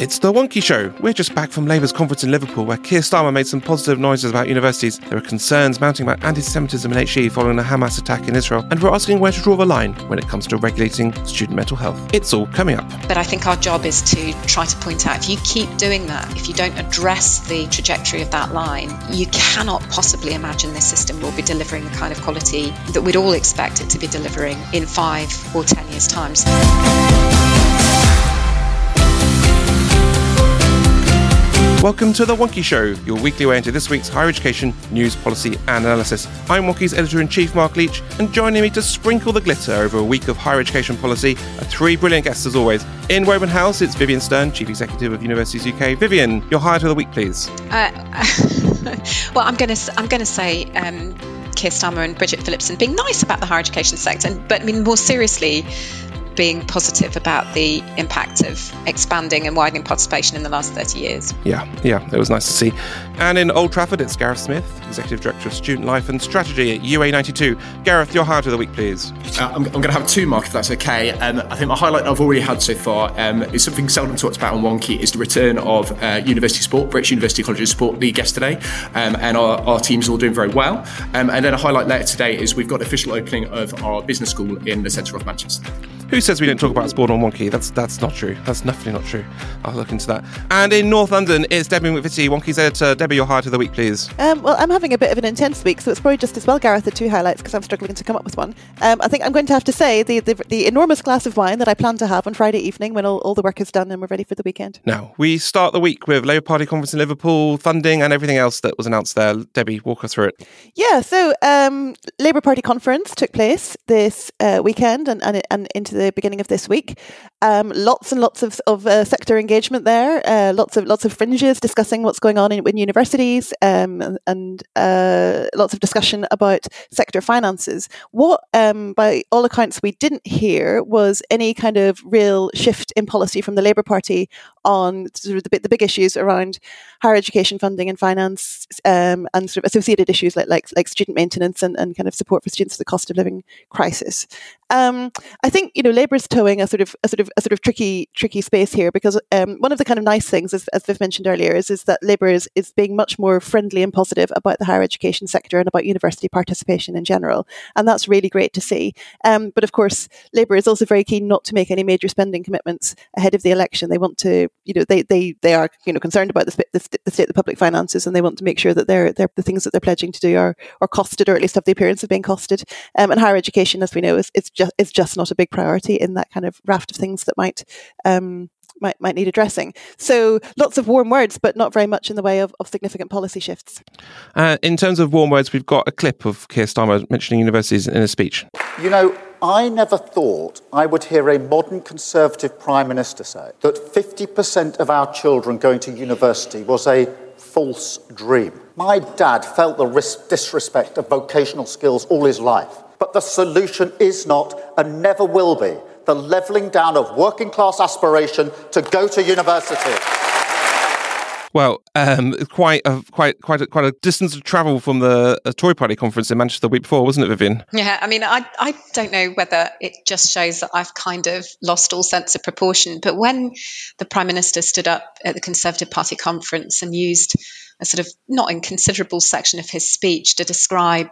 It's the Wonkhe Show. We're just back from Labour's conference in Liverpool, where Keir Starmer made some positive noises about universities. There are concerns mounting about anti-Semitism in HE following the Hamas attack in Israel, and we're asking where to draw the line when it comes to regulating student mental health. It's all coming up. But I think our job is to try to point out, if you keep doing that, if you don't address the trajectory of that line, you cannot possibly imagine this system will be delivering the kind of quality that we'd all expect it to be delivering in 5 or 10 years' time. Welcome to The Wonkhe Show, your weekly way into this week's higher education news, policy and analysis. I'm Wonke's Editor-in-Chief, Mark Leach, and joining me to sprinkle the glitter over a week of higher education policy are three brilliant guests as always. In Woburn House, it's Vivienne Stern, Chief Executive of Universities UK. Vivienne, your highlight of the week, please. Well, I'm going to say Keir Starmer and Bridget Phillipson being nice about the higher education sector, but I mean more seriously, being positive about the impact of expanding and widening participation in the last 30 years. Yeah, it was nice to see. And in Old Trafford, it's Gareth Smith, Executive Director of Student Life and Strategy at UA92. Gareth, your highlight of the week, please. I'm going to have two, Mark, if that's okay. I think my highlight I've already had so far is something seldom talked about on Wonkhe, is the return of university sport, British University College Sport League yesterday, and our team's all doing very well. And then a highlight later today is we've got official opening of our business school in the centre of Manchester. Who says we don't talk about sport on Wonkhe? That's not true. That's definitely not true. I'll look into that. And in North London, it's Debbie McVitty, Wonke's editor. Debbie, your highlight of the week, please. Well, I'm having a bit of an intense week, so it's probably just as well, Gareth, the two highlights, because I'm struggling to come up with one. I think I'm going to have to say the enormous glass of wine that I plan to have on Friday evening when all the work is done and we're ready for the weekend. Now, we start the week with Labour Party conference in Liverpool, funding and everything else that was announced there. Debbie, walk us through it. Yeah, so Labour Party conference took place this weekend and into the beginning of this week. Lots and lots of sector engagement there. Lots of fringes discussing what's going on in universities, and lots of discussion about sector finances. What, by all accounts, we didn't hear was any kind of real shift in policy from the Labour Party on sort of the big issues around higher education funding and finance, and sort of associated issues like student maintenance and kind of support for students with the cost of living crisis. I think, you know, Labour's towing a sort of tricky space here, because one of the kind of nice things, as Viv mentioned earlier, is that Labour is being much more friendly and positive about the higher education sector and about university participation in general, and that's really great to see. But of course, Labour is also very keen not to make any major spending commitments ahead of the election. They want to, you know, they are, you know, concerned about the state of the public finances, and they want to make sure that the things that they're pledging to do are costed, or at least have the appearance of being costed. And higher education, as we know, is just not a big priority in that kind of raft of things that might need addressing. So lots of warm words, but not very much in the way of significant policy shifts. In terms of warm words, we've got a clip of Keir Starmer mentioning universities in a speech. You know, I never thought I would hear a modern Conservative Prime Minister say that 50% of our children going to university was a false dream. My dad felt the disrespect of vocational skills all his life. But the solution is not, and never will be, the levelling down of working-class aspiration to go to university. Well, quite a distance of travel from the Tory Party conference in Manchester the week before, wasn't it, Vivienne? Yeah, I mean, I don't know whether it just shows that I've kind of lost all sense of proportion, but when the Prime Minister stood up at the Conservative Party conference and used a sort of not inconsiderable section of his speech to describe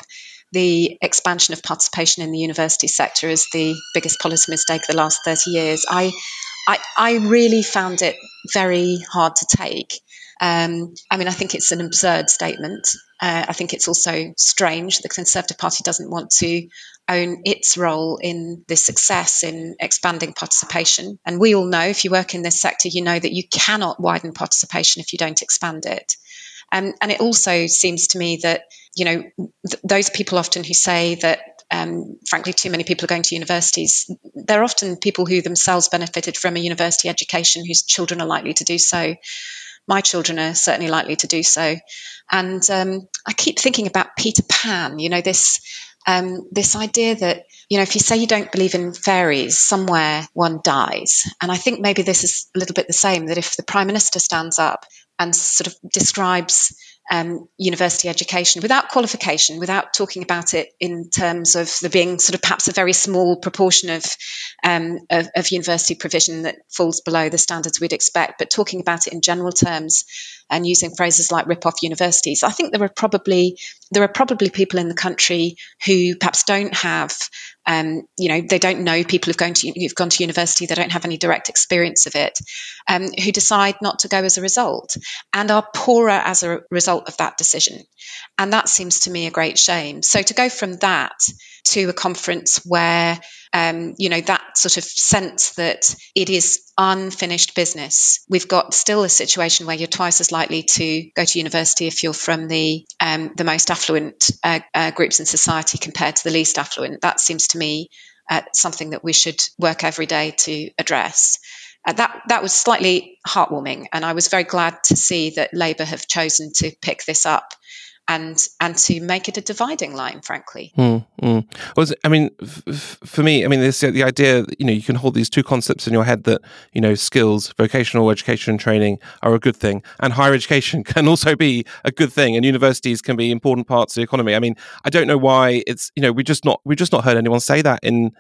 the expansion of participation in the university sector is the biggest policy mistake of the last 30 years. I really found it very hard to take. I mean, I think it's an absurd statement. I think it's also strange. The Conservative Party doesn't want to own its role in the success in expanding participation. And we all know, if you work in this sector, you know that you cannot widen participation if you don't expand it. And it also seems to me that, you know, those people often who say that frankly, too many people are going to universities. They're often people who themselves benefited from a university education whose children are likely to do so. My children are certainly likely to do so. And I keep thinking about Peter Pan, you know, this idea that, you know, if you say you don't believe in fairies, somewhere one dies. And I think maybe this is a little bit the same, that if the Prime Minister stands up and sort of describes university education without qualification, without talking about it in terms of there being sort of perhaps a very small proportion of university provision that falls below the standards we'd expect, but talking about it in general terms and using phrases like rip off universities. I think there are probably people in the country who perhaps don't have they don't know people who've gone to university, they don't have any direct experience of it, who decide not to go as a result and are poorer as a result of that decision. And that seems to me a great shame. So to go from that to a conference where, that sort of sense that it is unfinished business. We've got still a situation where you're twice as likely to go to university if you're from the most affluent groups in society compared to the least affluent. That seems to me something that we should work every day to address. That was slightly heartwarming, and I was very glad to see that Labour have chosen to pick this up and to make it a dividing line, frankly. For me, this the idea that, you can hold these two concepts in your head that, skills, vocational education and training are a good thing, and higher education can also be a good thing, and universities can be important parts of the economy. I don't know why it's, we've just not heard anyone say that in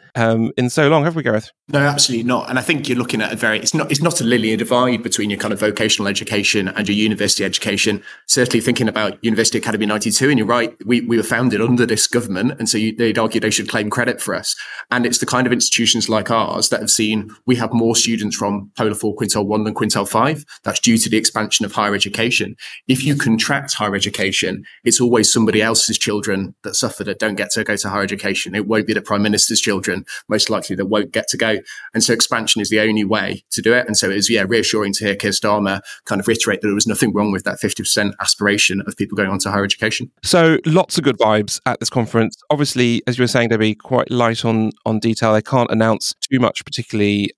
so long, have we, Gareth? No, absolutely not. And I think you're looking at it's not a linear divide between your kind of vocational education and your university education. Certainly thinking about University Academy 92, and you're right, we were founded under this government, and so they'd argue they should claim credit for us. And it's the kind of institutions like ours that have seen, we have more students from Polar 4 Quintile 1 than Quintile 5. That's due to the expansion of higher education. If you contract higher education, it's always somebody else's children that suffer that don't get to go to higher education. It won't be the Prime Minister's children, most likely, that won't get to go. And so expansion is the only way to do it. And so it was, reassuring to hear Keir Starmer kind of reiterate that there was nothing wrong with that 50% aspiration of people going on to higher education. So lots of good vibes at this conference. Obviously, as you were saying, Debbie, quite light on detail. They can't announce too much, particularly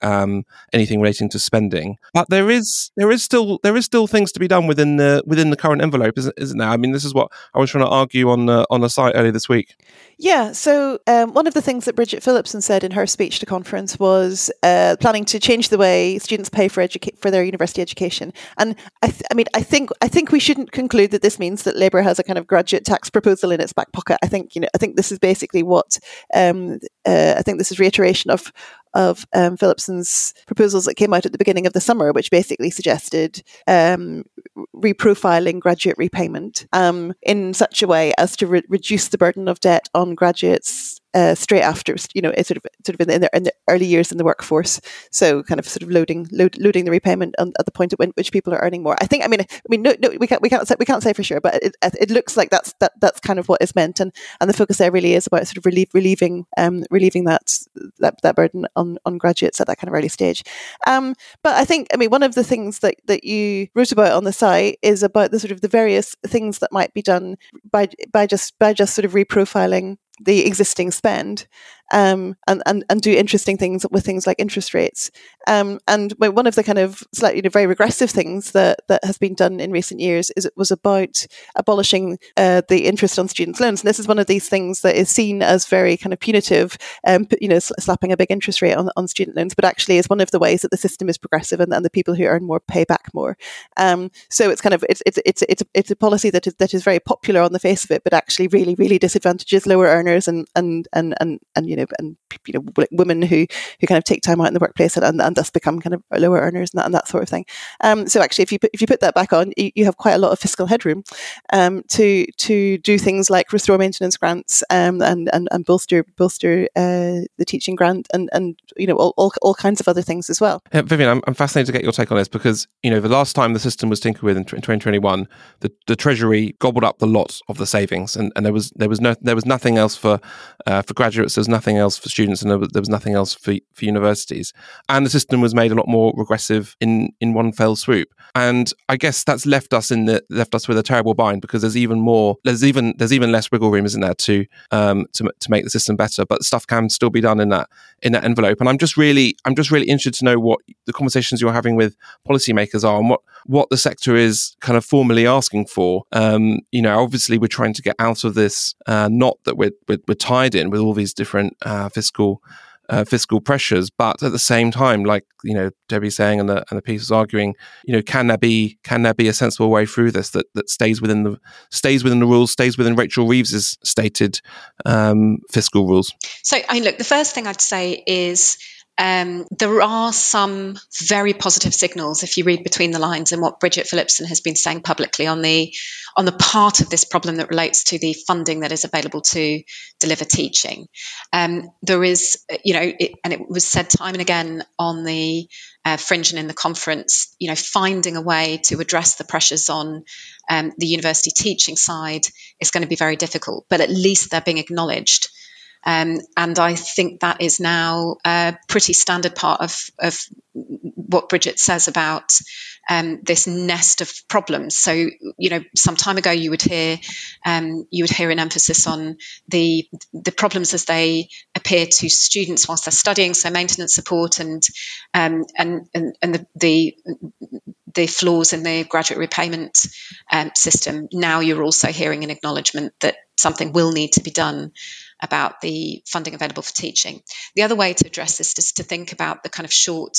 anything relating to spending. But there is still things to be done within the current envelope, isn't there? This is what I was trying to argue on a site earlier this week. Yeah. So one of the things that Bridget Phillipson said in her speech to conference was planning to change the way students pay for their university education. And I think we shouldn't conclude that this means that Labour has a kind of graduate tax proposal in its back pocket. I think this is basically what I think this is reiteration of Phillipson's proposals that came out at the beginning of the summer, which basically suggested reprofiling graduate repayment in such a way as to reduce the burden of debt on graduates straight after, sort of in the early years in the workforce. So kind of sort of loading the repayment at the point at which people are earning more. We can't say for sure, but it looks like that's kind of what is meant, and the focus there really is about sort of relieving that burden on graduates at that kind of early stage. But I think one of the things that you wrote about on the site is about the sort of the various things that might be done by just sort of reprofiling the existing spend, and do interesting things with things like interest rates. And one of the kind of slightly very regressive things that has been done in recent years was about abolishing the interest on students' loans. And this is one of these things that is seen as very kind of punitive, slapping a big interest rate on student loans, but actually is one of the ways that the system is progressive, and the people who earn more pay back more. So it's kind of it's a policy that is very popular on the face of it, but actually really, really disadvantages lower earners and women who kind of take time out in the workplace and thus become kind of lower earners and that sort of thing. So actually, if you put that back on, you have quite a lot of fiscal headroom to do things like restore maintenance grants and bolster the teaching grant and all kinds of other things as well. Yeah, Vivienne, I'm fascinated to get your take on this because the last time the system was tinkered with in 2021, the Treasury gobbled up the lot of the savings, and there was nothing else for graduates. There's nothing else for students, and there was nothing else for universities. And the system was made a lot more regressive in one fell swoop. And I guess that's left us with a terrible bind, because there's even less wiggle room, isn't there, to make the system better. But stuff can still be done in that envelope. And I'm just really interested to know what the conversations you're having with policymakers are, and what the sector is kind of formally asking for. Obviously we're trying to get out of this knot that we're tied in with all these different fiscal pressures, but at the same time, like Debbie's saying and the piece is arguing, can there be a sensible way through this that stays within the rules, stays within Rachel Reeves's stated fiscal rules? So, the first thing I'd say is there are some very positive signals if you read between the lines and what Bridget Phillipson has been saying publicly on the part of this problem that relates to the funding that is available to deliver teaching. There is, and it was said time and again on the fringe and in the conference, finding a way to address the pressures on the university teaching side is going to be very difficult, but at least they're being acknowledged. And I think that is now a pretty standard part of what Bridget says about this nest of problems. So, some time ago you would hear an emphasis on the problems as they appear to students whilst they're studying. So maintenance support and the flaws in the graduate repayment system. Now you're also hearing an acknowledgement that something will need to be done about the funding available for teaching. The other way to address this is to think about the kind of short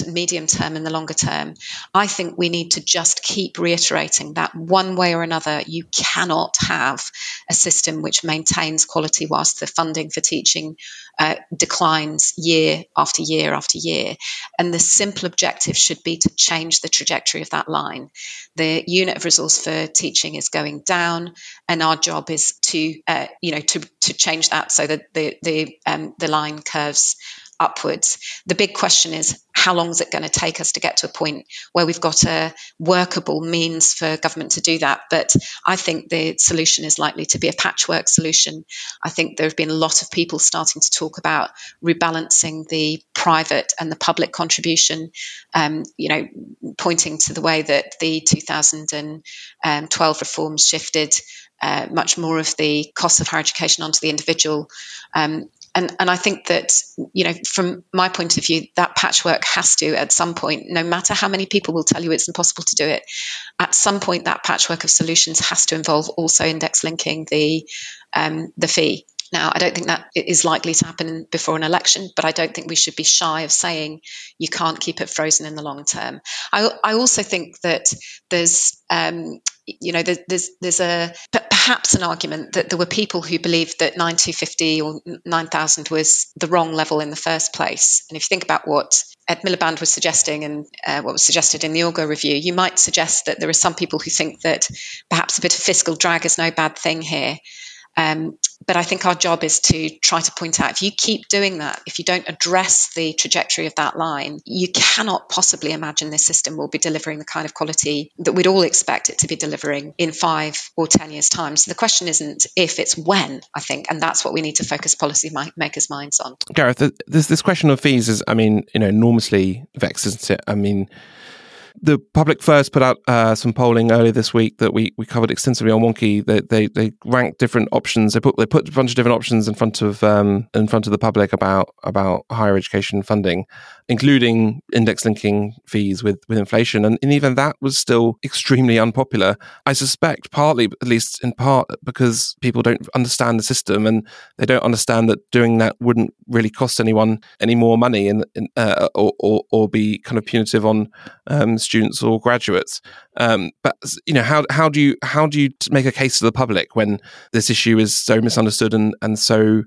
and medium term and the longer term. I think we need to just keep reiterating that one way or another, you cannot have a system which maintains quality whilst the funding for teaching declines year after year after year. And the simple objective should be to change the trajectory of that line. The unit of resource for teaching is going down, and our job is to change that so that the line curves upwards. The big question is, how long is it going to take us to get to a point where we've got a workable means for government to do that? But I think the solution is likely to be a patchwork solution. I think there have been a lot of people starting to talk about rebalancing the private and the public contribution, pointing to the way that the 2012 reforms shifted much more of the cost of higher education onto the individual. And I think that, from my point of view, that patchwork has to, at some point, no matter how many people will tell you it's impossible to do it, at some point that patchwork of solutions has to involve also index linking the fee. Now, I don't think that is likely to happen before an election, but I don't think we should be shy of saying you can't keep it frozen in the long term. I also think that there's perhaps an argument that there were people who believed that 9250 or 9000 was the wrong level in the first place. And if you think about what Ed Miliband was suggesting and what was suggested in the Augar Review, you might suggest that there are some people who think that perhaps a bit of fiscal drag is no bad thing here. But I think our job is to try to point out, if you keep doing that, if you don't address the trajectory of that line, you cannot possibly imagine this system will be delivering the kind of quality that we'd all expect it to be delivering in 5 or 10 years' time. So the question isn't if, it's when, I think. And that's what we need to focus policy makers' minds on. Gareth, this question of fees is, enormously vexed, isn't it? The Public First put out some polling earlier this week that we covered extensively on Wonkhe. They ranked different options. They put a bunch of different options in front of the public about higher education funding, including index linking fees with inflation. And even that was still extremely unpopular. I suspect partly, at least in part, because people don't understand the system, and they don't understand that doing that wouldn't really cost anyone any more money or be kind of punitive on students or graduates, but how do you make a case to the public when this issue is so misunderstood and so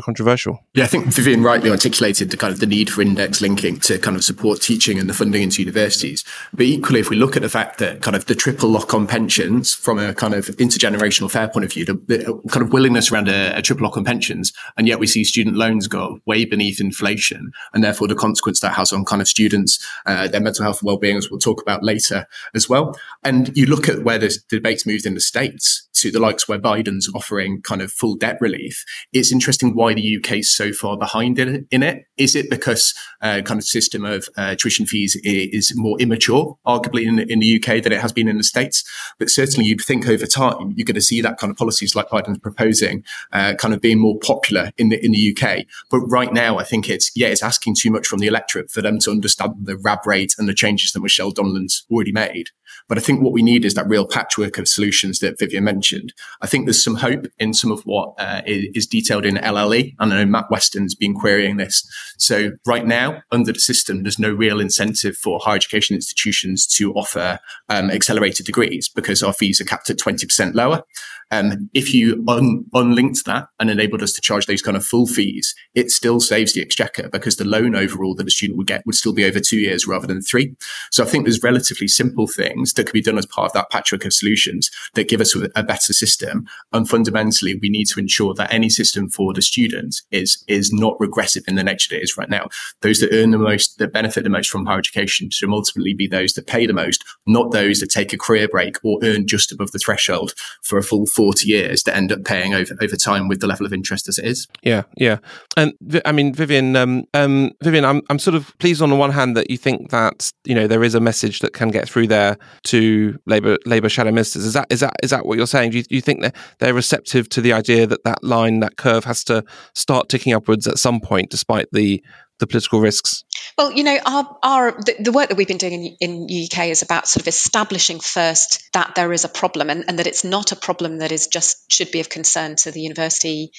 controversial? Yeah, I think Vivienne rightly articulated the need for index linking to support teaching and the funding into universities. But equally, if we look at the fact that the triple lock on pensions from a intergenerational fair point of view, the willingness around a triple lock on pensions, and yet we see student loans go way beneath inflation, and therefore the consequence that has on students, their mental health and well-being, as we'll talk about later as well. And you look at where this debate's moved in the States to the likes where Biden's offering kind of full debt relief, it's interesting why the UK is so far behind in it. Is it because kind of system of tuition fees is more immature, arguably in the UK than it has been in the States? But certainly you'd think over time you're going to see that kind of policies like Biden's proposing kind of being more popular in the UK. But right now, I think it's asking too much from the electorate for them to understand the RAB rate and the changes that Michelle Donlan's already made. But I think what we need is that real patchwork of solutions that Vivienne mentioned. I think there's some hope in some of what is detailed in LLE. I know Matt Western's been querying this. So right now, under the system, there's no real incentive for higher education institutions to offer accelerated degrees because our fees are capped at 20% lower. If you unlinked that and enabled us to charge those kind of full fees, it still saves the exchequer because the loan overall that a student would get would still be over 2 years rather than 3. So I think there's relatively simple things that could be done as part of that patchwork of solutions that give us a better system. And fundamentally, we need to ensure that any system for the students is not regressive in the nature it is right now. Those that earn the most, that benefit the most from higher education should ultimately be those that pay the most, not those that take a career break or earn just above the threshold for a full 40 years to end up paying over time with the level of interest as it is. Yeah. And I mean, Vivienne, I'm sort of pleased on the one hand that you think that, you know, there is a message that can get through there to Labour shadow ministers. Is that what you're saying? Do you think that they're receptive to the idea that line, that curve has to start ticking upwards at some point, despite the political risks? Well, you know, the work that we've been doing in UK is about sort of establishing first that there is a problem and that it's not a problem that is just should be of concern to the university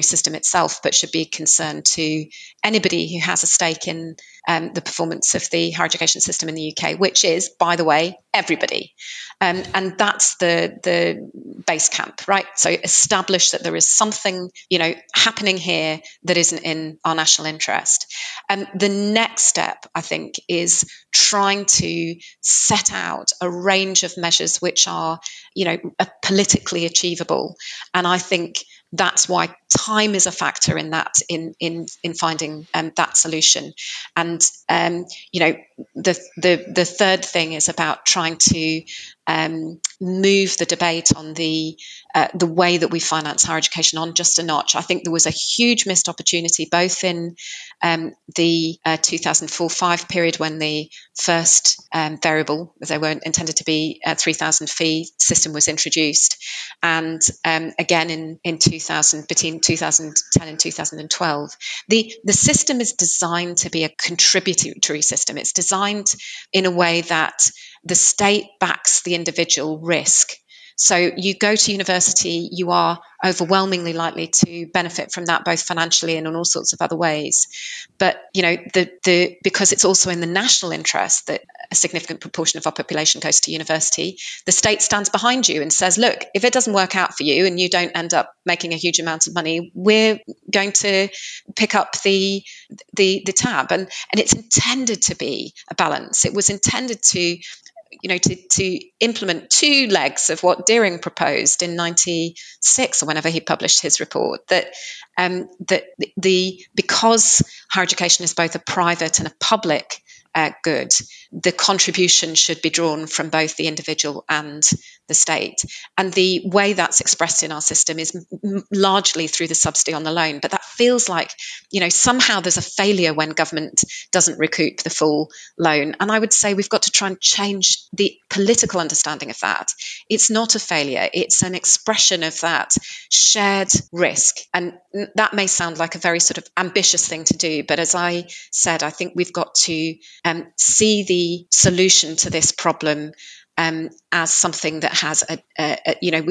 system itself, but should be a concern to anybody who has a stake in the performance of the higher education system in the UK, which is, by the way, everybody. And that's the base camp, right? So establish that there is something, you know, happening here that isn't in our national interest. And the next step, I think, is trying to set out a range of measures which are, you know, politically achievable. And I think that's why time is a factor in that, in finding that solution. And the third thing is about trying to move the debate on the way that we finance higher education on just a notch. I think there was a huge missed opportunity both in the 2004-05 period when the first variable, they weren't intended to be a 3,000 fee system, was introduced, and again between 2010 and 2012. The system is designed to be a contributory system. It's designed in a way that the state backs the individual risk. So you go to university, you are overwhelmingly likely to benefit from that, both financially and in all sorts of other ways. But, you know, because it's also in the national interest that a significant proportion of our population goes to university, the state stands behind you and says, look, if it doesn't work out for you and you don't end up making a huge amount of money, we're going to pick up the tab. And it's intended to be a balance. It was intended to, you know, to implement two legs of what Dearing proposed in 1996 or whenever he published his report, that because higher education is both a private and a public good, the contribution should be drawn from both the individual and the state. And the way that's expressed in our system is largely through the subsidy on the loan. But that feels like, you know, somehow there's a failure when government doesn't recoup the full loan. And I would say we've got to try and change the political understanding of that. It's not a failure. It's an expression of that shared risk. And that may sound like a very sort of ambitious thing to do. But as I said, I think we've got to see the solution to this problem as something that has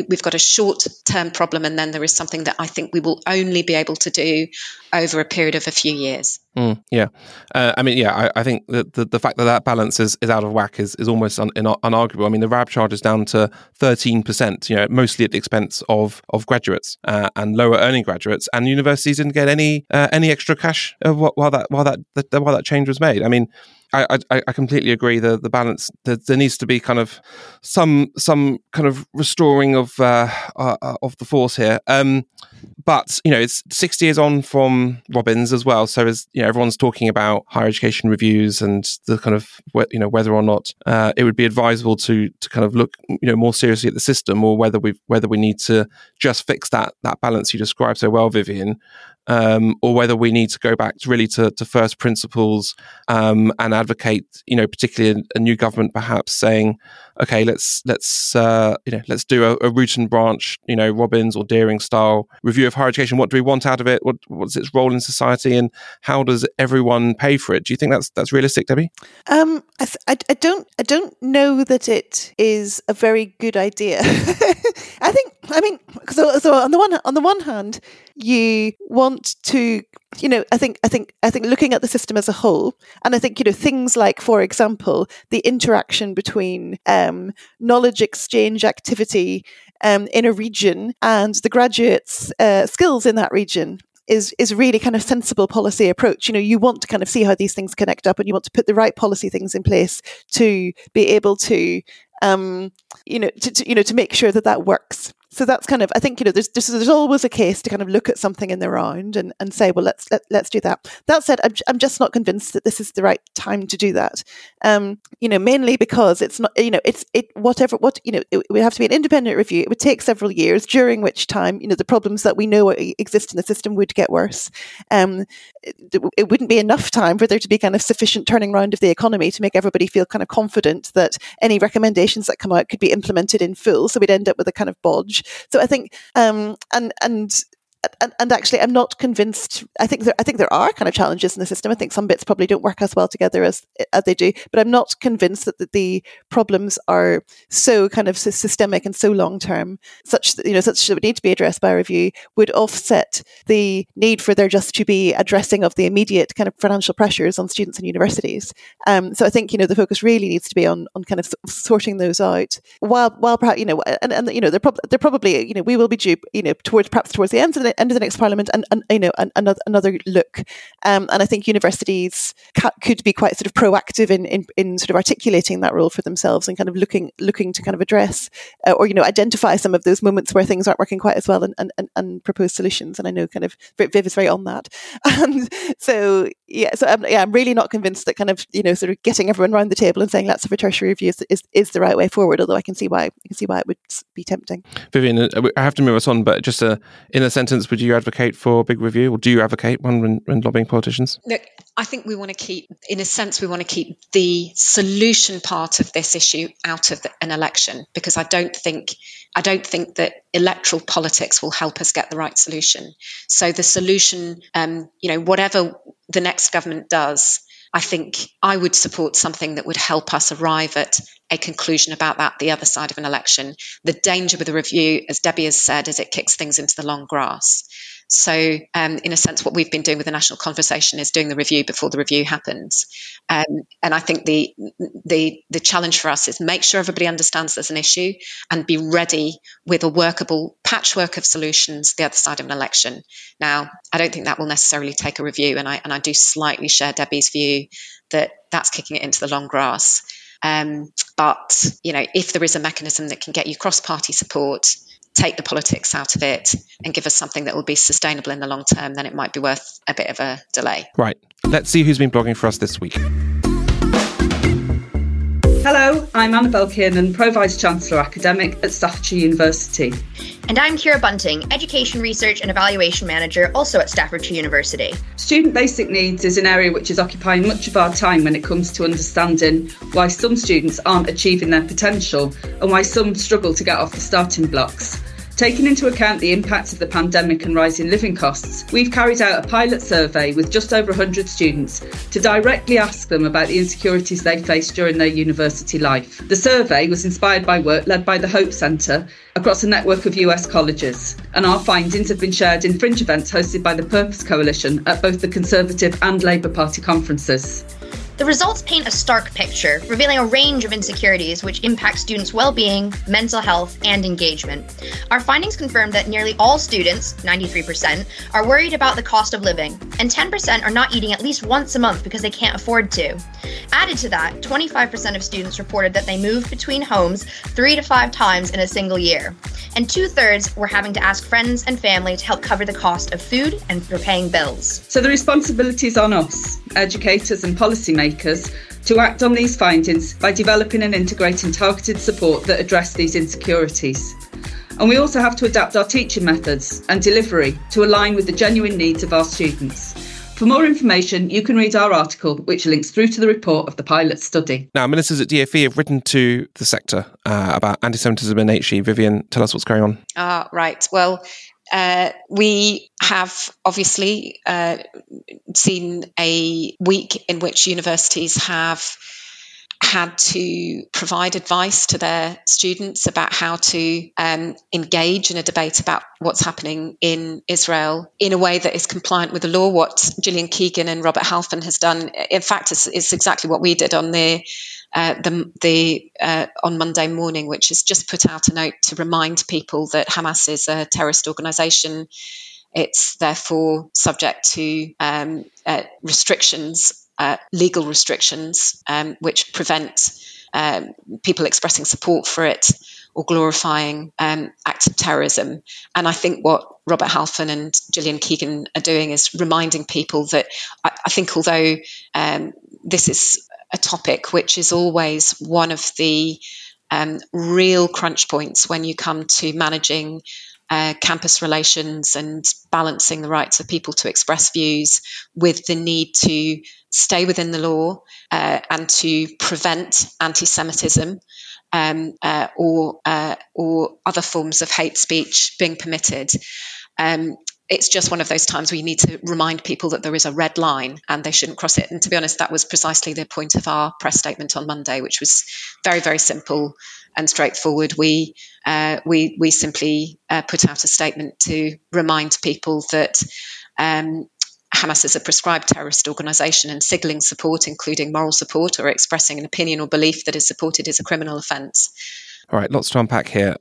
we've got a short-term problem, and then there is something that I think we will only be able to do over a period of a few years. I think that the fact that balance is out of whack is almost unarguable. I mean, the RAB charge is down to 13%, you know, mostly at the expense of graduates and lower earning graduates, and universities didn't get any extra cash while that change was made. I mean, I completely agree. The balance, there needs to be kind of some kind of restoring of the force here. But, you know, it's 60 years on from Robbins as well. So, as you know, everyone's talking about higher education reviews and the kind of, you know, whether or not it would be advisable to kind of look, you know, more seriously at the system, or whether we need to just fix that balance you described so well, Vivienne, or whether we need to go back to really to first principles and advocate, you know, particularly a new government perhaps saying, okay, let's do a root and branch, you know, Robbins or Dearing style review of higher education. What do we want out of it? What's its role in society, and how does everyone pay for it? Do you think that's realistic, Debbie? I don't know that it is a very good idea. I think, I mean, so on the one hand, you want to, you know, I think looking at the system as a whole, and I think, you know, things like, for example, the interaction between knowledge exchange activity in a region and the graduates' skills in that region is really kind of sensible policy approach. You know, you want to kind of see how these things connect up, and you want to put the right policy things in place to be able to, you know, to make sure that works. So that's kind of, I think, you know, there's always a case to kind of look at something in the round and say, well, let's do that. That said, I'm just not convinced that this is the right time to do that. You know, mainly because it's not, you know, it would have to be an independent review. It would take several years, during which time, you know, the problems that we know exist in the system would get worse. It wouldn't be enough time for there to be kind of sufficient turning round of the economy to make everybody feel kind of confident that any recommendations that come out could be implemented in full. So we'd end up with a kind of bodge. So I think, and actually, I'm not convinced. I think there are kind of challenges in the system. I think some bits probably don't work as well together as they do. But I'm not convinced that the problems are so kind of systemic and so long term, such that would need to be addressed by a review, would offset the need for there just to be addressing of the immediate kind of financial pressures on students and universities. So I think, you know, the focus really needs to be on kind of sorting those out. While perhaps, you know, and you know, they're probably, you know, we will be due, you know, towards the end of the next parliament, and you know, another look, and I think universities could be quite sort of proactive in sort of articulating that role for themselves, and kind of looking to kind of address or, you know, identify some of those moments where things aren't working quite as well, and propose solutions. And I know kind of Viv is very on that, and so I'm really not convinced that kind of, you know, sort of getting everyone around the table and saying let's have a tertiary review is the right way forward. Although I can see why it would be tempting. Vivienne, I have to move us on, but just in a sentence. Would you advocate for a big review, or do you advocate one when lobbying politicians? Look, I think we want to keep the solution part of this issue out of an election, because I don't think that electoral politics will help us get the right solution. So the solution, you know, whatever the next government does, I think I would support something that would help us arrive at a conclusion about that the other side of an election. The danger with a review, as Debbie has said, is it kicks things into the long grass. So in a sense, what we've been doing with the National Conversation is doing the review before the review happens. And I think the challenge for us is make sure everybody understands there's an issue and be ready with a workable patchwork of solutions the other side of an election. Now, I don't think that will necessarily take a review. And I do slightly share Debbie's view that that's kicking it into the long grass. But, you know, if there is a mechanism that can get you cross-party support, take the politics out of it and give us something that will be sustainable in the long term, then it might be worth a bit of a delay. Right. Let's see who's been blogging for us this week. Hello, I'm Annabel Kiernan, Pro-Vice Chancellor Academic at Staffordshire University. And I'm Kira Bunting, Education Research and Evaluation Manager, also at Staffordshire University. Student basic needs is an area which is occupying much of our time when it comes to understanding why some students aren't achieving their potential and why some struggle to get off the starting blocks. Taking into account the impacts of the pandemic and rising living costs, we've carried out a pilot survey with just over 100 students to directly ask them about the insecurities they face during their university life. The survey was inspired by work led by the Hope Centre across a network of US colleges, and our findings have been shared in fringe events hosted by the Purpose Coalition at both the Conservative and Labour Party conferences. The results paint a stark picture, revealing a range of insecurities which impact students' well-being, mental health, and engagement. Our findings confirm that nearly all students, 93%, are worried about the cost of living, and 10% are not eating at least once a month because they can't afford to. Added to that, 25% of students reported that they moved between homes 3 to 5 times in a single year, and 2/3 were having to ask friends and family to help cover the cost of food and for paying bills. So the responsibility is on us, educators and policymakers, to act on these findings by developing and integrating targeted support that address these insecurities. And we also have to adapt our teaching methods and delivery to align with the genuine needs of our students. For more information, you can read our article, which links through to the report of the pilot study. Now, ministers at DfE have written to the sector about anti-Semitism and HE. Vivienne, tell us what's going on. Right. Well, we have obviously seen a week in which universities have had to provide advice to their students about how to engage in a debate about what's happening in Israel in a way that is compliant with the law. What Gillian Keegan and Robert Halfon has done, in fact, is exactly what we did on on Monday morning, which has just put out a note to remind people that Hamas is a terrorist organisation. It's therefore subject to restrictions, legal restrictions, which prevent people expressing support for it or glorifying acts of terrorism. And I think what Robert Halfon and Gillian Keegan are doing is reminding people that I think although this is a topic which is always one of the real crunch points when you come to managing campus relations and balancing the rights of people to express views with the need to stay within the law and to prevent anti-Semitism or other forms of hate speech being permitted. It's just one of those times where you need to remind people that there is a red line and they shouldn't cross it. And to be honest, that was precisely the point of our press statement on Monday, which was very, very simple and straightforward. We simply put out a statement to remind people that Hamas is a proscribed terrorist organisation, and signalling support, including moral support or expressing an opinion or belief that is supported, is a criminal offence. All right, lots to unpack here.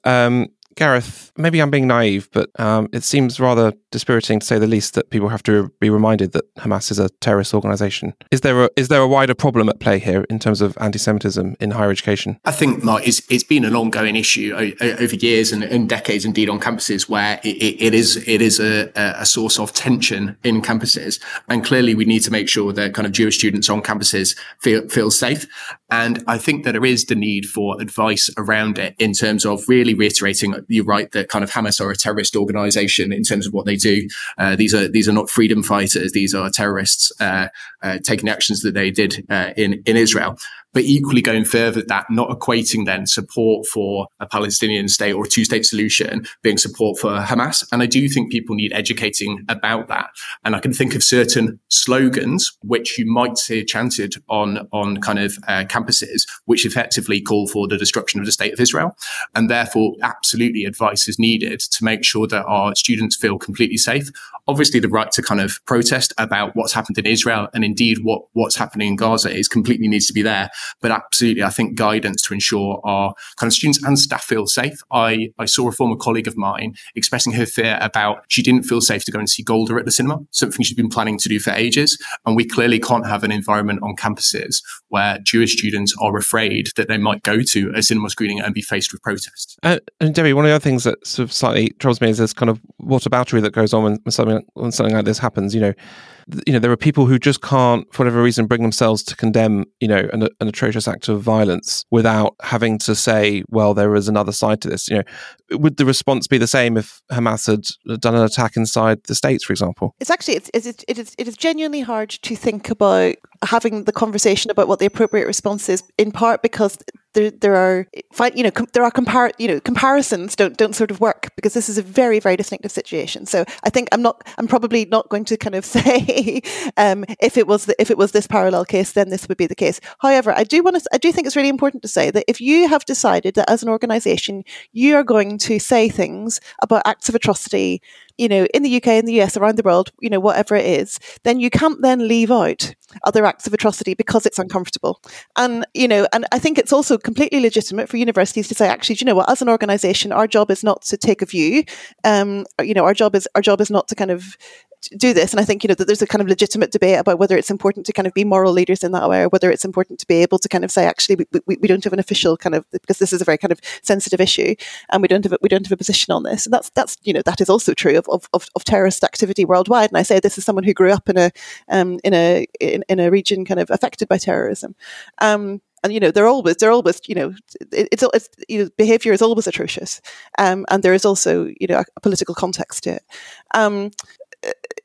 Gareth, maybe I'm being naive, but it seems rather dispiriting, to say the least, that people have to be reminded that Hamas is a terrorist organisation. Is there a wider problem at play here in terms of anti-Semitism in higher education? I think, Mark, it's been an ongoing issue over years and decades, indeed, on campuses, where it is a source of tension in campuses. And clearly, we need to make sure that kind of Jewish students on campuses feel safe. And I think that there is the need for advice around it, in terms of really reiterating, you're right, that kind of Hamas are a terrorist organisation in terms of what they do. These are not freedom fighters. These are terrorists taking actions that they did in Israel. But equally, going further than that, not equating then support for a Palestinian state or a two-state solution being support for Hamas. And I do think people need educating about that. And I can think of certain slogans which you might see chanted on kind of campuses, which effectively call for the destruction of the state of Israel. And therefore, absolutely advice is needed to make sure that our students feel completely safe. Obviously, the right to kind of protest about what's happened in Israel and indeed what's happening in Gaza is completely needs to be there. But absolutely, I think guidance to ensure our kind of students and staff feel safe. I saw a former colleague of mine expressing her fear about she didn't feel safe to go and see Golda at the cinema, something she'd been planning to do for ages. And we clearly can't have an environment on campuses where Jewish students are afraid that they might go to a cinema screening and be faced with protests. And Debbie, one of the other things that sort of slightly troubles me is this kind of whataboutery that goes on when something like this happens. You know, there are people who just can't, for whatever reason, bring themselves to condemn, an atrocious act of violence without having to say, well, there is another side to this. You know, would the response be the same if Hamas had done an attack inside the States, for example? It's actually, it is genuinely hard to think about having the conversation about what the appropriate response is, in part because comparisons don't sort of work, because this is a very, very distinctive situation. So I think I'm probably not going to kind of say if it was this parallel case, then this would be the case. However, I do think it's really important to say that if you have decided that as an organisation you are going to say things about acts of atrocity you know, in the UK, in the US, around the world, you know, whatever it is, then you can't then leave out other acts of atrocity because it's uncomfortable. And, you know, and I think it's also completely legitimate for universities to say, actually, do you know what, as an organisation, our job is not to take a view. You know, our job is not to kind of do this. And I think, you know, that there's a kind of legitimate debate about whether it's important to kind of be moral leaders in that way, or whether it's important to be able to kind of say, actually, we don't have an official kind of, because this is a very kind of sensitive issue, and we don't have a position on this. And that's you know, that is also true of terrorist activity worldwide. And I say this as someone who grew up in a region kind of affected by terrorism. And, you know, they're always, you know, it's you know, behaviour is always atrocious. And there is also, you know, a political context to it.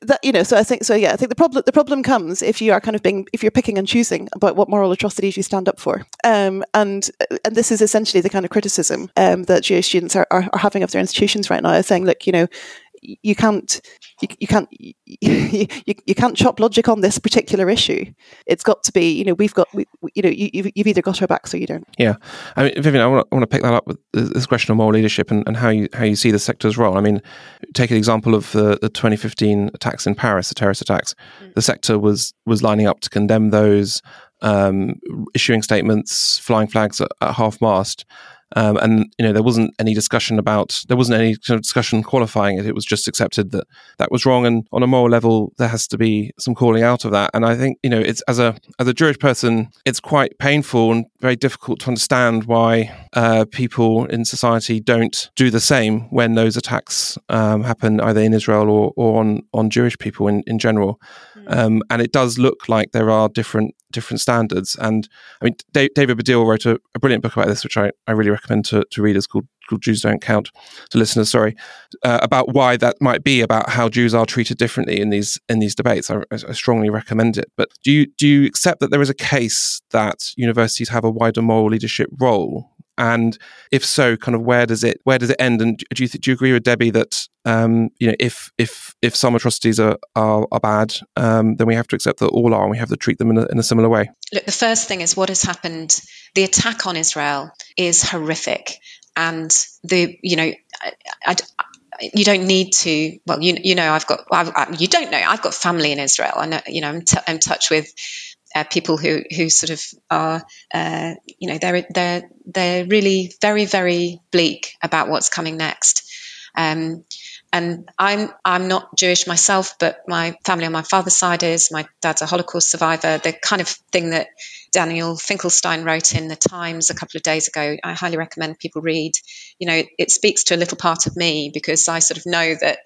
That, you know, so I think, so yeah, I think the problem comes if you are kind of if you're picking and choosing about what moral atrocities you stand up for, and this is essentially the kind of criticism that GA students are having of their institutions right now, is saying, look, you know, you can't chop logic on this particular issue. It's got to be, you know, you've either got our backs or you don't. Yeah, I mean, Vivienne, I want to pick that up with this question of moral leadership and how you see the sector's role. I mean, take an example of the 2015 attacks in Paris, the terrorist attacks. Mm. The sector was lining up to condemn those, issuing statements, flying flags at half mast. And, you know, there wasn't any discussion qualifying it. It was just accepted that was wrong. And on a moral level, there has to be some calling out of that. And I think, you know, it's as a Jewish person, it's quite painful and very difficult to understand why people in society don't do the same when those attacks happen, either in Israel or on Jewish people in general. Mm. And it does look like there are different standards. And I mean, David Baddiel wrote a brilliant book about this, which I really recommend to readers, called Jews Don't Count, to listeners, sorry, about why that might be, about how Jews are treated differently in these debates. I strongly recommend it. But do you accept that there is a case that universities have a wider moral leadership role? And if so, kind of where does it end? And do you agree with Debbie that you know, if some atrocities are bad, then we have to accept that all are, and we have to treat them in a similar way? Look, the first thing is what has happened. The attack on Israel is horrific, and you don't need to. Well, I've got family in Israel. I know, you know, I'm in touch with people who sort of are, you know, they're really very, very bleak about what's coming next. And I'm not Jewish myself, but my family on my father's side is. My dad's a Holocaust survivor. The kind of thing that Daniel Finkelstein wrote in the Times a couple of days ago, I highly recommend people read. You know, it speaks to a little part of me, because I sort of know that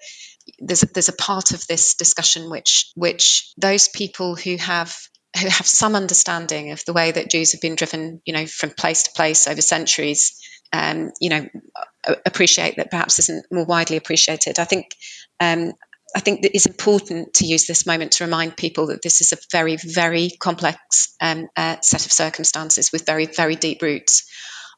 there's a part of this discussion which those people who have some understanding of the way that Jews have been driven, you know, from place to place over centuries, you know, appreciate that perhaps isn't more widely appreciated. I think that it's important to use this moment to remind people that this is a very, very complex set of circumstances with very, very deep roots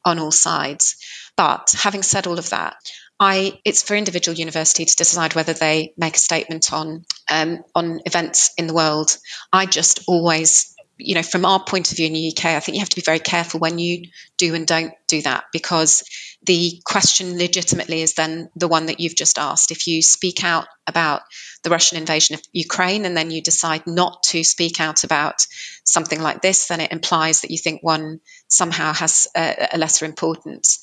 on all sides. But having said all of that, it's for individual university to decide whether they make a statement on events in the world. I just always, you know, from our point of view in the UK, I think you have to be very careful when you do and don't do that, because the question legitimately is then the one that you've just asked. If you speak out about the Russian invasion of Ukraine and then you decide not to speak out about something like this, then it implies that you think one somehow has a lesser importance.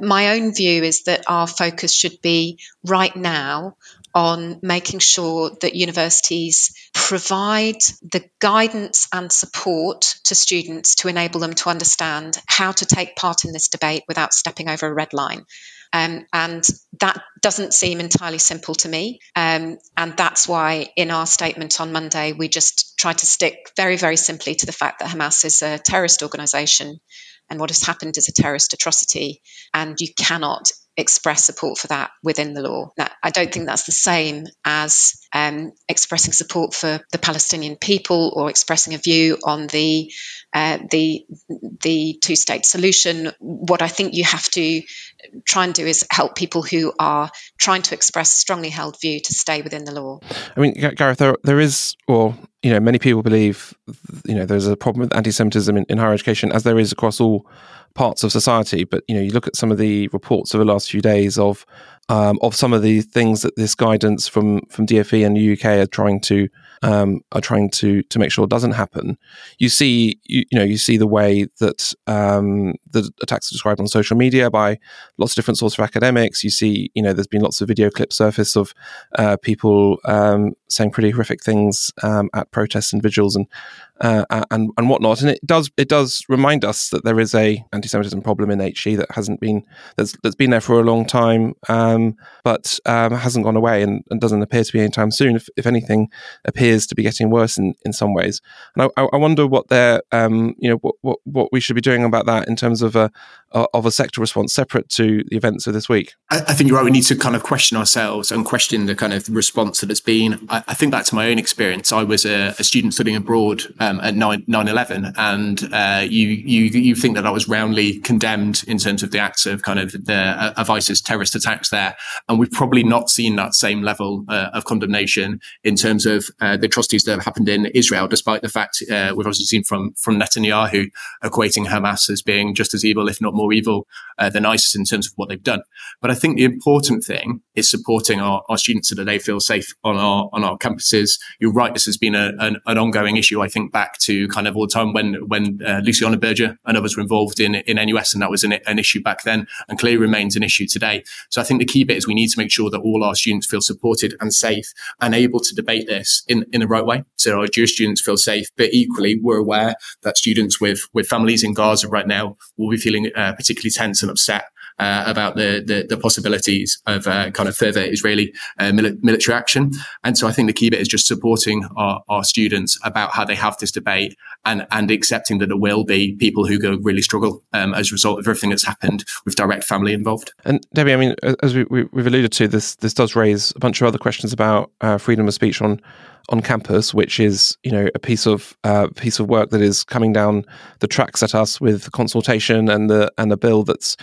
My own view is that our focus should be right now on making sure that universities provide the guidance and support to students to enable them to understand how to take part in this debate without stepping over a red line. And that doesn't seem entirely simple to me. And that's why in our statement on Monday, we just tried to stick very, very simply to the fact that Hamas is a terrorist organisation, and what has happened is a terrorist atrocity, and you cannot express support for that within the law. Now, I don't think that's the same as expressing support for the Palestinian people or expressing a view on the the two-state solution. What I think you have to try and do is help people who are trying to express strongly held view to stay within the law. I mean, Gareth, there is, well, you know, many people believe, you know, there's a problem with anti-Semitism in higher education, as there is across all parts of society. But, you know, you look at some of the reports over the last few days of some of the things that this guidance from DfE and the UK are trying to make sure it doesn't happen. You see the way that the attacks are described on social media by lots of different sorts of academics. You see, you know, there's been lots of video clips surface of people saying pretty horrific things at protests and vigils and whatnot. And it does remind us that there is a anti-Semitism problem in HE that that's been there for a long time, but hasn't gone away and doesn't appear to be anytime soon. If anything, appears to be getting worse in some ways. And I wonder what what we should be doing about that in terms of a sector response separate to the events of this week. I think you're right. We need to kind of question ourselves and question the kind of response that it's been. I think back to my own experience. I was a student studying abroad at 9/11, and you think that I was roundly condemned in terms of the acts of kind of the ISIS terrorist attacks there, and we've probably not seen that same level of condemnation in terms of the atrocities that have happened in Israel, despite the fact we've obviously seen from Netanyahu equating Hamas as being just as evil, if not more evil than ISIS in terms of what they've done. But I think the important thing is supporting our students so that they feel safe on our campuses. You're right, this has been an ongoing issue. I think back to kind of all the time when Luciana Berger and others were involved in NUS, and that was an issue back then and clearly remains an issue today. So I think the key bit is we need to make sure that all our students feel supported and safe and able to debate this in the right way. So our Jewish students feel safe, but equally we're aware that students with families in Gaza right now will be feeling particularly tense and upset about the possibilities of kind of further Israeli military action. And so I think the key bit is just supporting our students about how they have this debate and accepting that there will be people who go really struggle as a result of everything that's happened with direct family involved. And Debbie, I mean, as we've alluded to, this does raise a bunch of other questions about freedom of speech on campus, which is, you know, a piece of work that is coming down the tracks at us with the consultation and the bill that's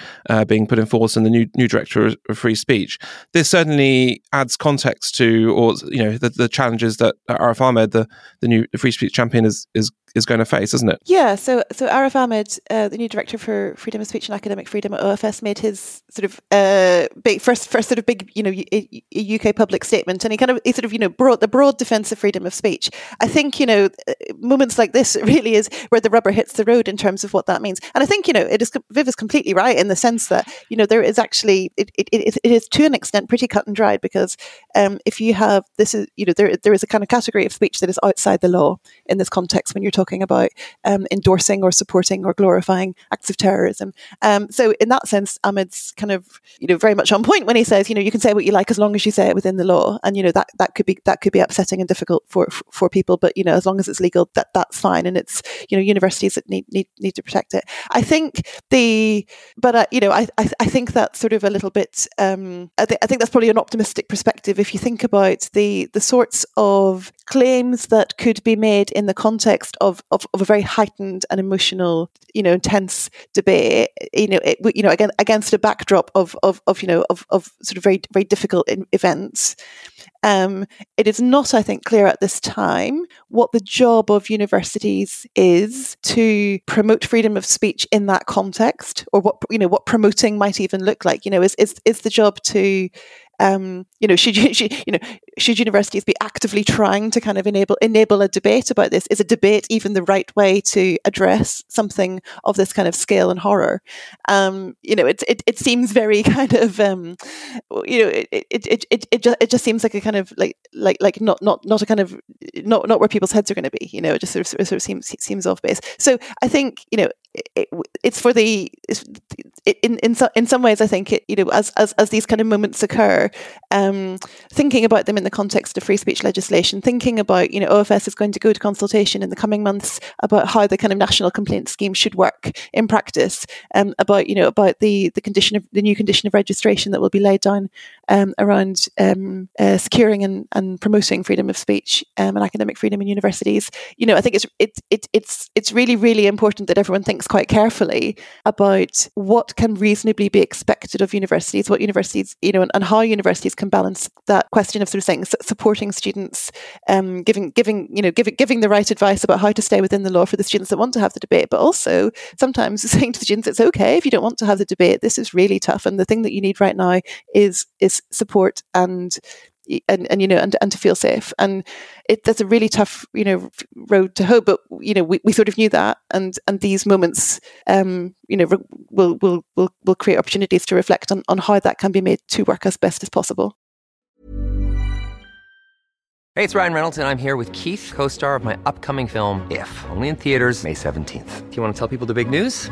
being put in force and the new director of free speech. This certainly adds context to, or you know, the challenges that Arif Ahmed, the new free speech champion, is going to face, isn't it? Yeah. So Arif Ahmed, the new director for freedom of speech and academic freedom at OFS, made his sort of big, you know, UK public statement, and he brought the broad defence of freedom of speech. I think, you know, moments like this really is where the rubber hits the road in terms of what that means. And I think, you know, Viv is completely right in the sense that, you know, there is actually it is to an extent pretty cut and dried, because if you have this, is, you know, there is a kind of category of speech that is outside the law in this context when you're talking about endorsing or supporting or glorifying acts of terrorism. So in that sense, Ahmed's kind of, you know, very much on point when he says, you know, you can say what you like as long as you say it within the law. And, you know, that could be upsetting and difficult for people, but, you know, as long as it's legal, that's fine. And it's, you know, universities that need to protect it. I think I think that's sort of a little bit, I think that's probably an optimistic perspective if you think about the sorts of claims that could be made in the context of a very heightened and emotional, you know, intense debate, you know, against a backdrop of sort of very, very difficult events. It is not, I think, clear at this time what the job of universities is to promote freedom of speech in that context, or what promoting might even look like. You know, is the job to should universities be actively trying to kind of enable a debate about this? Is a debate even the right way to address something of this kind of scale and horror? You know, it seems very kind of it just seems like a kind of like not a kind of not where people's heads are going to be. You know, it just sort of seems off base. So I think, you know, in some ways I think it, you know, as these kind of moments occur, thinking about them in the context of free speech legislation, thinking about, you know, OFS is going to go to consultation in the coming months about how the kind of national complaint scheme should work in practice, about the new condition of registration that will be laid down around securing and promoting freedom of speech and academic freedom in universities. You know, I think it's really, really important that everyone thinks quite carefully about what can reasonably be expected of universities, what universities, you know, and how universities can balance that question of sort of things, supporting students, giving the right advice about how to stay within the law for the students that want to have the debate, but also sometimes saying to the students, it's okay if you don't want to have the debate, this is really tough, and the thing that you need right now is support and to feel safe. And that's a really tough, you know, road to hoe, but you know, we sort of knew that, and these moments will create opportunities to reflect on how that can be made to work as best as possible. Hey, it's Ryan Reynolds, and I'm here with Keith, co-star of my upcoming film, If, only in theaters May 17th. Do you want to tell people the big news?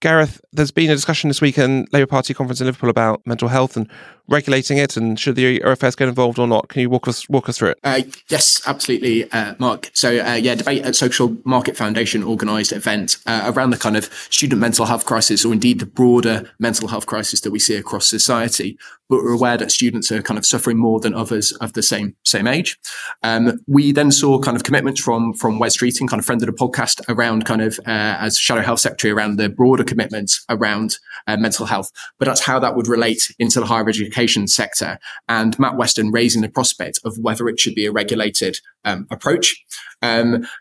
Gareth, there's been a discussion this week in Labour Party conference in Liverpool about mental health and regulating it, and should the OFS get involved or not? Can you walk us through it? Yes, absolutely, Mark. So, debate at Social Market Foundation organised event around the kind of student mental health crisis, or indeed the broader mental health crisis that we see across society. But we're aware that students are kind of suffering more than others of the same age. We then saw kind of commitments from Wes Streeting, kind of friend of the podcast, around kind of as Shadow Health Secretary, around the broader commitments around mental health, but that's how that would relate into the higher education sector, and Matt Western raising the prospect of whether it should be a regulated approach.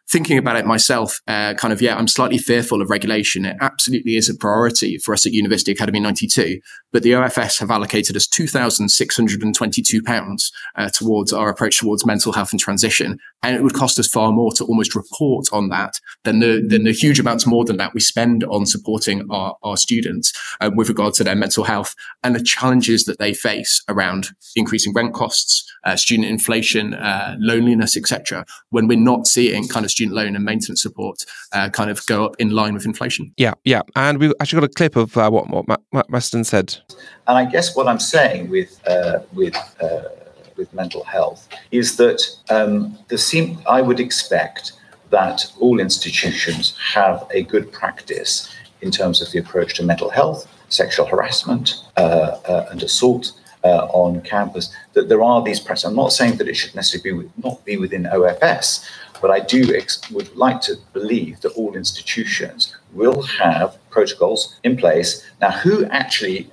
Thinking about it myself, I'm slightly fearful of regulation. It absolutely is a priority for us at University Academy 92, but the OFS have allocated us £2,622 towards our approach towards mental health and transition, and it would cost us far more to almost report on that than the huge amounts more than that we spend on supporting our students with regard to their mental health and the challenges that they face around increasing rent costs, student inflation, loneliness, etc., when we're not seeing kind of student loan and maintenance support kind of go up in line with inflation. Yeah. And we've actually got a clip of what Matt Weston said. And I guess what I'm saying with mental health is that I would expect that all institutions have a good practice in terms of the approach to mental health, sexual harassment and assault on campus, that there are these practices. I'm not saying that it should necessarily not be within OFS, but I would like to believe that all institutions will have protocols in place. Now, who actually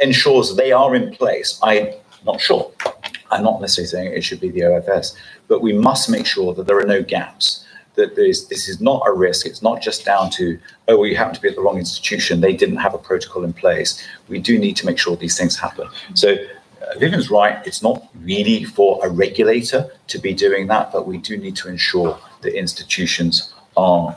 ensures they are in place, I'm not sure. I'm not necessarily saying it should be the OFS, but we must make sure that there are no gaps, that this is not a risk. It's not just down to, you happen to be at the wrong institution, they didn't have a protocol in place. We do need to make sure these things happen. So Vivian's right, it's not really for a regulator to be doing that, but we do need to ensure that institutions are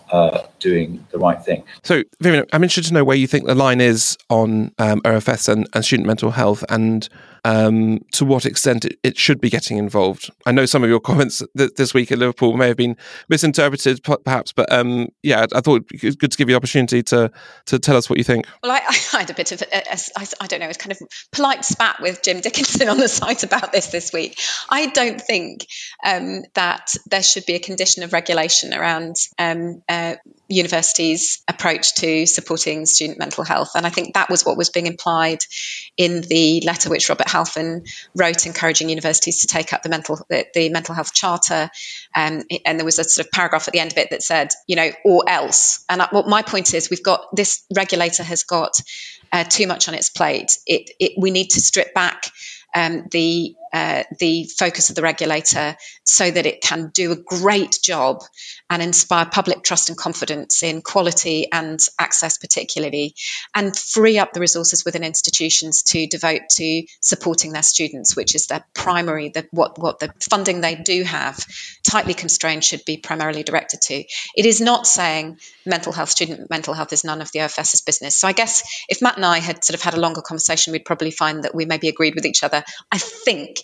doing the right thing. So, Vivienne, I'm interested to know where you think the line is on OFS and student mental health, and to what extent it should be getting involved. I know some of your comments this week at Liverpool may have been misinterpreted, perhaps, but I thought it was good to give you the opportunity to tell us what you think. Well, I had a bit of a kind of polite spat with Jim Dickinson on the site about this week. I don't think that there should be a condition of regulation around universities' approach to supporting student mental health. And I think that was what was being implied in the letter which Robert Halfon wrote, encouraging universities to take up the mental health charter. And there was a sort of paragraph at the end of it that said, you know, or else. And my point is, we've got this regulator has got too much on its plate. We need to strip back the the focus of the regulator so that it can do a great job and inspire public trust and confidence in quality and access particularly, and free up the resources within institutions to devote to supporting their students, which is their primary, what the funding they do have, tightly constrained, should be primarily directed to. It is not saying mental health, student mental health is none of the OFS's business. So I guess if Matt and I had sort of had a longer conversation, we'd probably find that we maybe agreed with each other. I think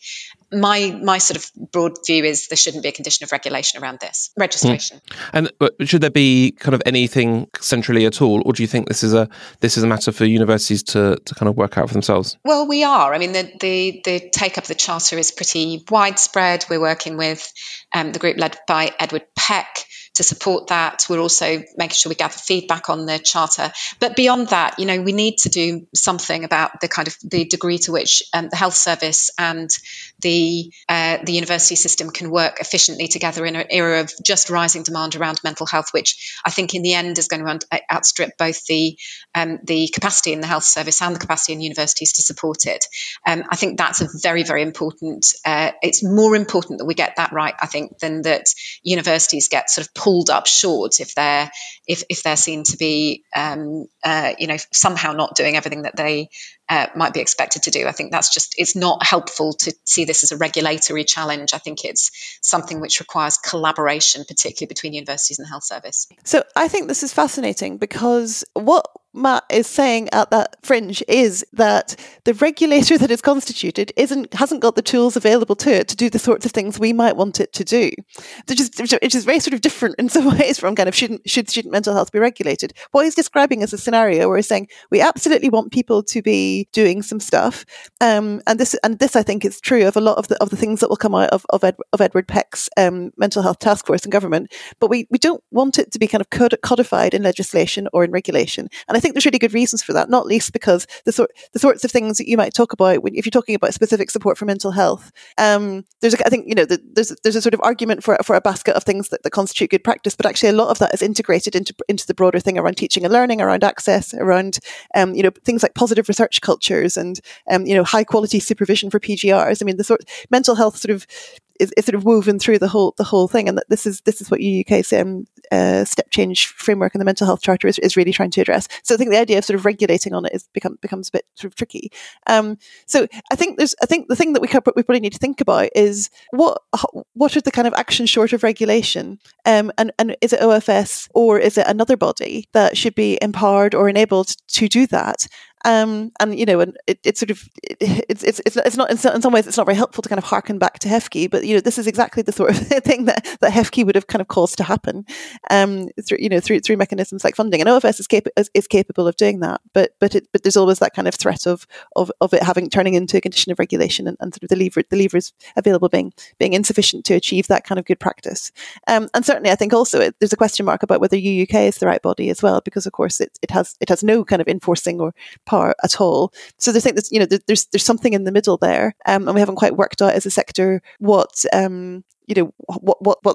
my sort of broad view is there shouldn't be a condition of regulation around this registration. And but should there be kind of anything centrally at all, or do you think this is a matter for universities to kind of work out for themselves? Well, we are. I mean, the take up of the charter is pretty widespread. We're working with the group led by Edward Peck to support that. We're also making sure we gather feedback on the charter. But beyond that, you know, we need to do something about the kind of the degree to which the health service and the university system can work efficiently together in an era of just rising demand around mental health, which I think in the end is going to outstrip both the capacity in the health service and the capacity in universities to support it. I think that's a very, very important. It's more important that we get that right, I think, than that universities get sort of pulled up short if they're seen to be somehow not doing everything that they might be expected to do. I think that's just, it's not helpful to see this as a regulatory challenge. I think it's something which requires collaboration, particularly between universities and the health service. So I think this is fascinating, because what Matt is saying at that fringe is that the regulator that is constituted hasn't got the tools available to it to do the sorts of things we might want it to do. Which is very sort of different in some ways from kind of should student mental health be regulated. What he's describing is a scenario where he's saying we absolutely want people to be doing some stuff, and this I think is true of a lot of the things that will come out of Edward Peck's mental health task force in government. But we don't want it to be kind of codified in legislation or in regulation, and I think there's really good reasons for that, not least because the sorts of things that you might talk about if you're talking about specific support for mental health, there's a sort of argument for a basket of things that constitute good practice, but actually a lot of that is integrated into the broader thing around teaching and learning, around access, around things like positive research cultures and high quality supervision for PGRs. I mean, the sort mental health sort of is sort of woven through the whole thing, and that this is what UUK's step change framework in the mental health charter is really trying to address. So I think the idea of sort of regulating on it becomes a bit sort of tricky. So I think the thing that we probably need to think about is what are the kind of actions short of regulation, and is it OFS or is it another body that should be empowered or enabled to do that? It's not very helpful to kind of harken back to HEFCE, but this is exactly the sort of thing that HEFCE would have kind of caused to happen through mechanisms like funding, and OFS is capable of doing that, but there's always that kind of threat of it turning into a condition of regulation and sort of the levers available being insufficient to achieve that kind of good practice, and certainly I think also there's a question mark about whether UUK is the right body as well, because of course it has no kind of enforcing or power at all. So they think that there's something in the middle there, and we haven't quite worked out as a sector what the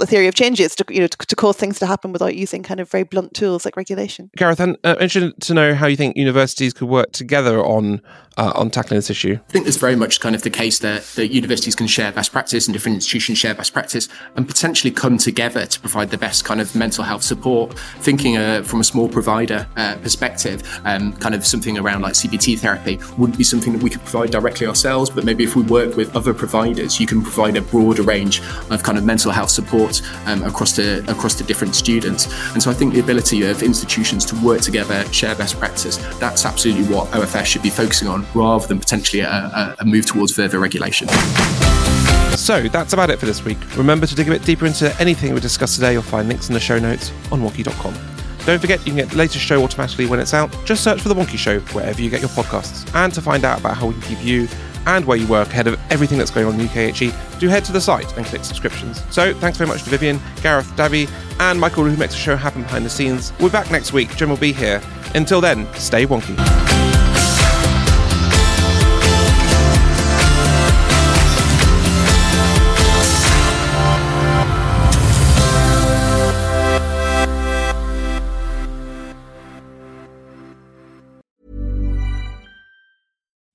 theory of change is to cause things to happen without using kind of very blunt tools like regulation. Gareth, I'm interested to know how you think universities could work together on tackling this issue. I think there's very much kind of the case that universities can share best practice and different institutions share best practice and potentially come together to provide the best kind of mental health support, thinking from a small provider perspective, kind of something around like CBT therapy wouldn't be something that we could provide directly ourselves, but maybe if we work with other providers, you can provide a broader range of kind of mental health support across the different students. And so I think the ability of institutions to work together, share best practice, that's absolutely what OFS should be focusing on, rather than potentially a move towards further regulation. So that's about it for this week. Remember to dig a bit deeper into anything we discussed today. You'll find links in the show notes on Wonkhe.com. Don't forget, you can get the latest show automatically when it's out. Just search for The Wonkhe Show wherever you get your podcasts. And to find out about how we can keep you and where you work ahead of everything that's going on in UKHE, do head to the site and click subscriptions. So thanks very much to Vivienne, Gareth, Debbie and Michael, who makes the show happen behind the scenes. We're back next week. Jim will be here. Until then, stay Wonkhe.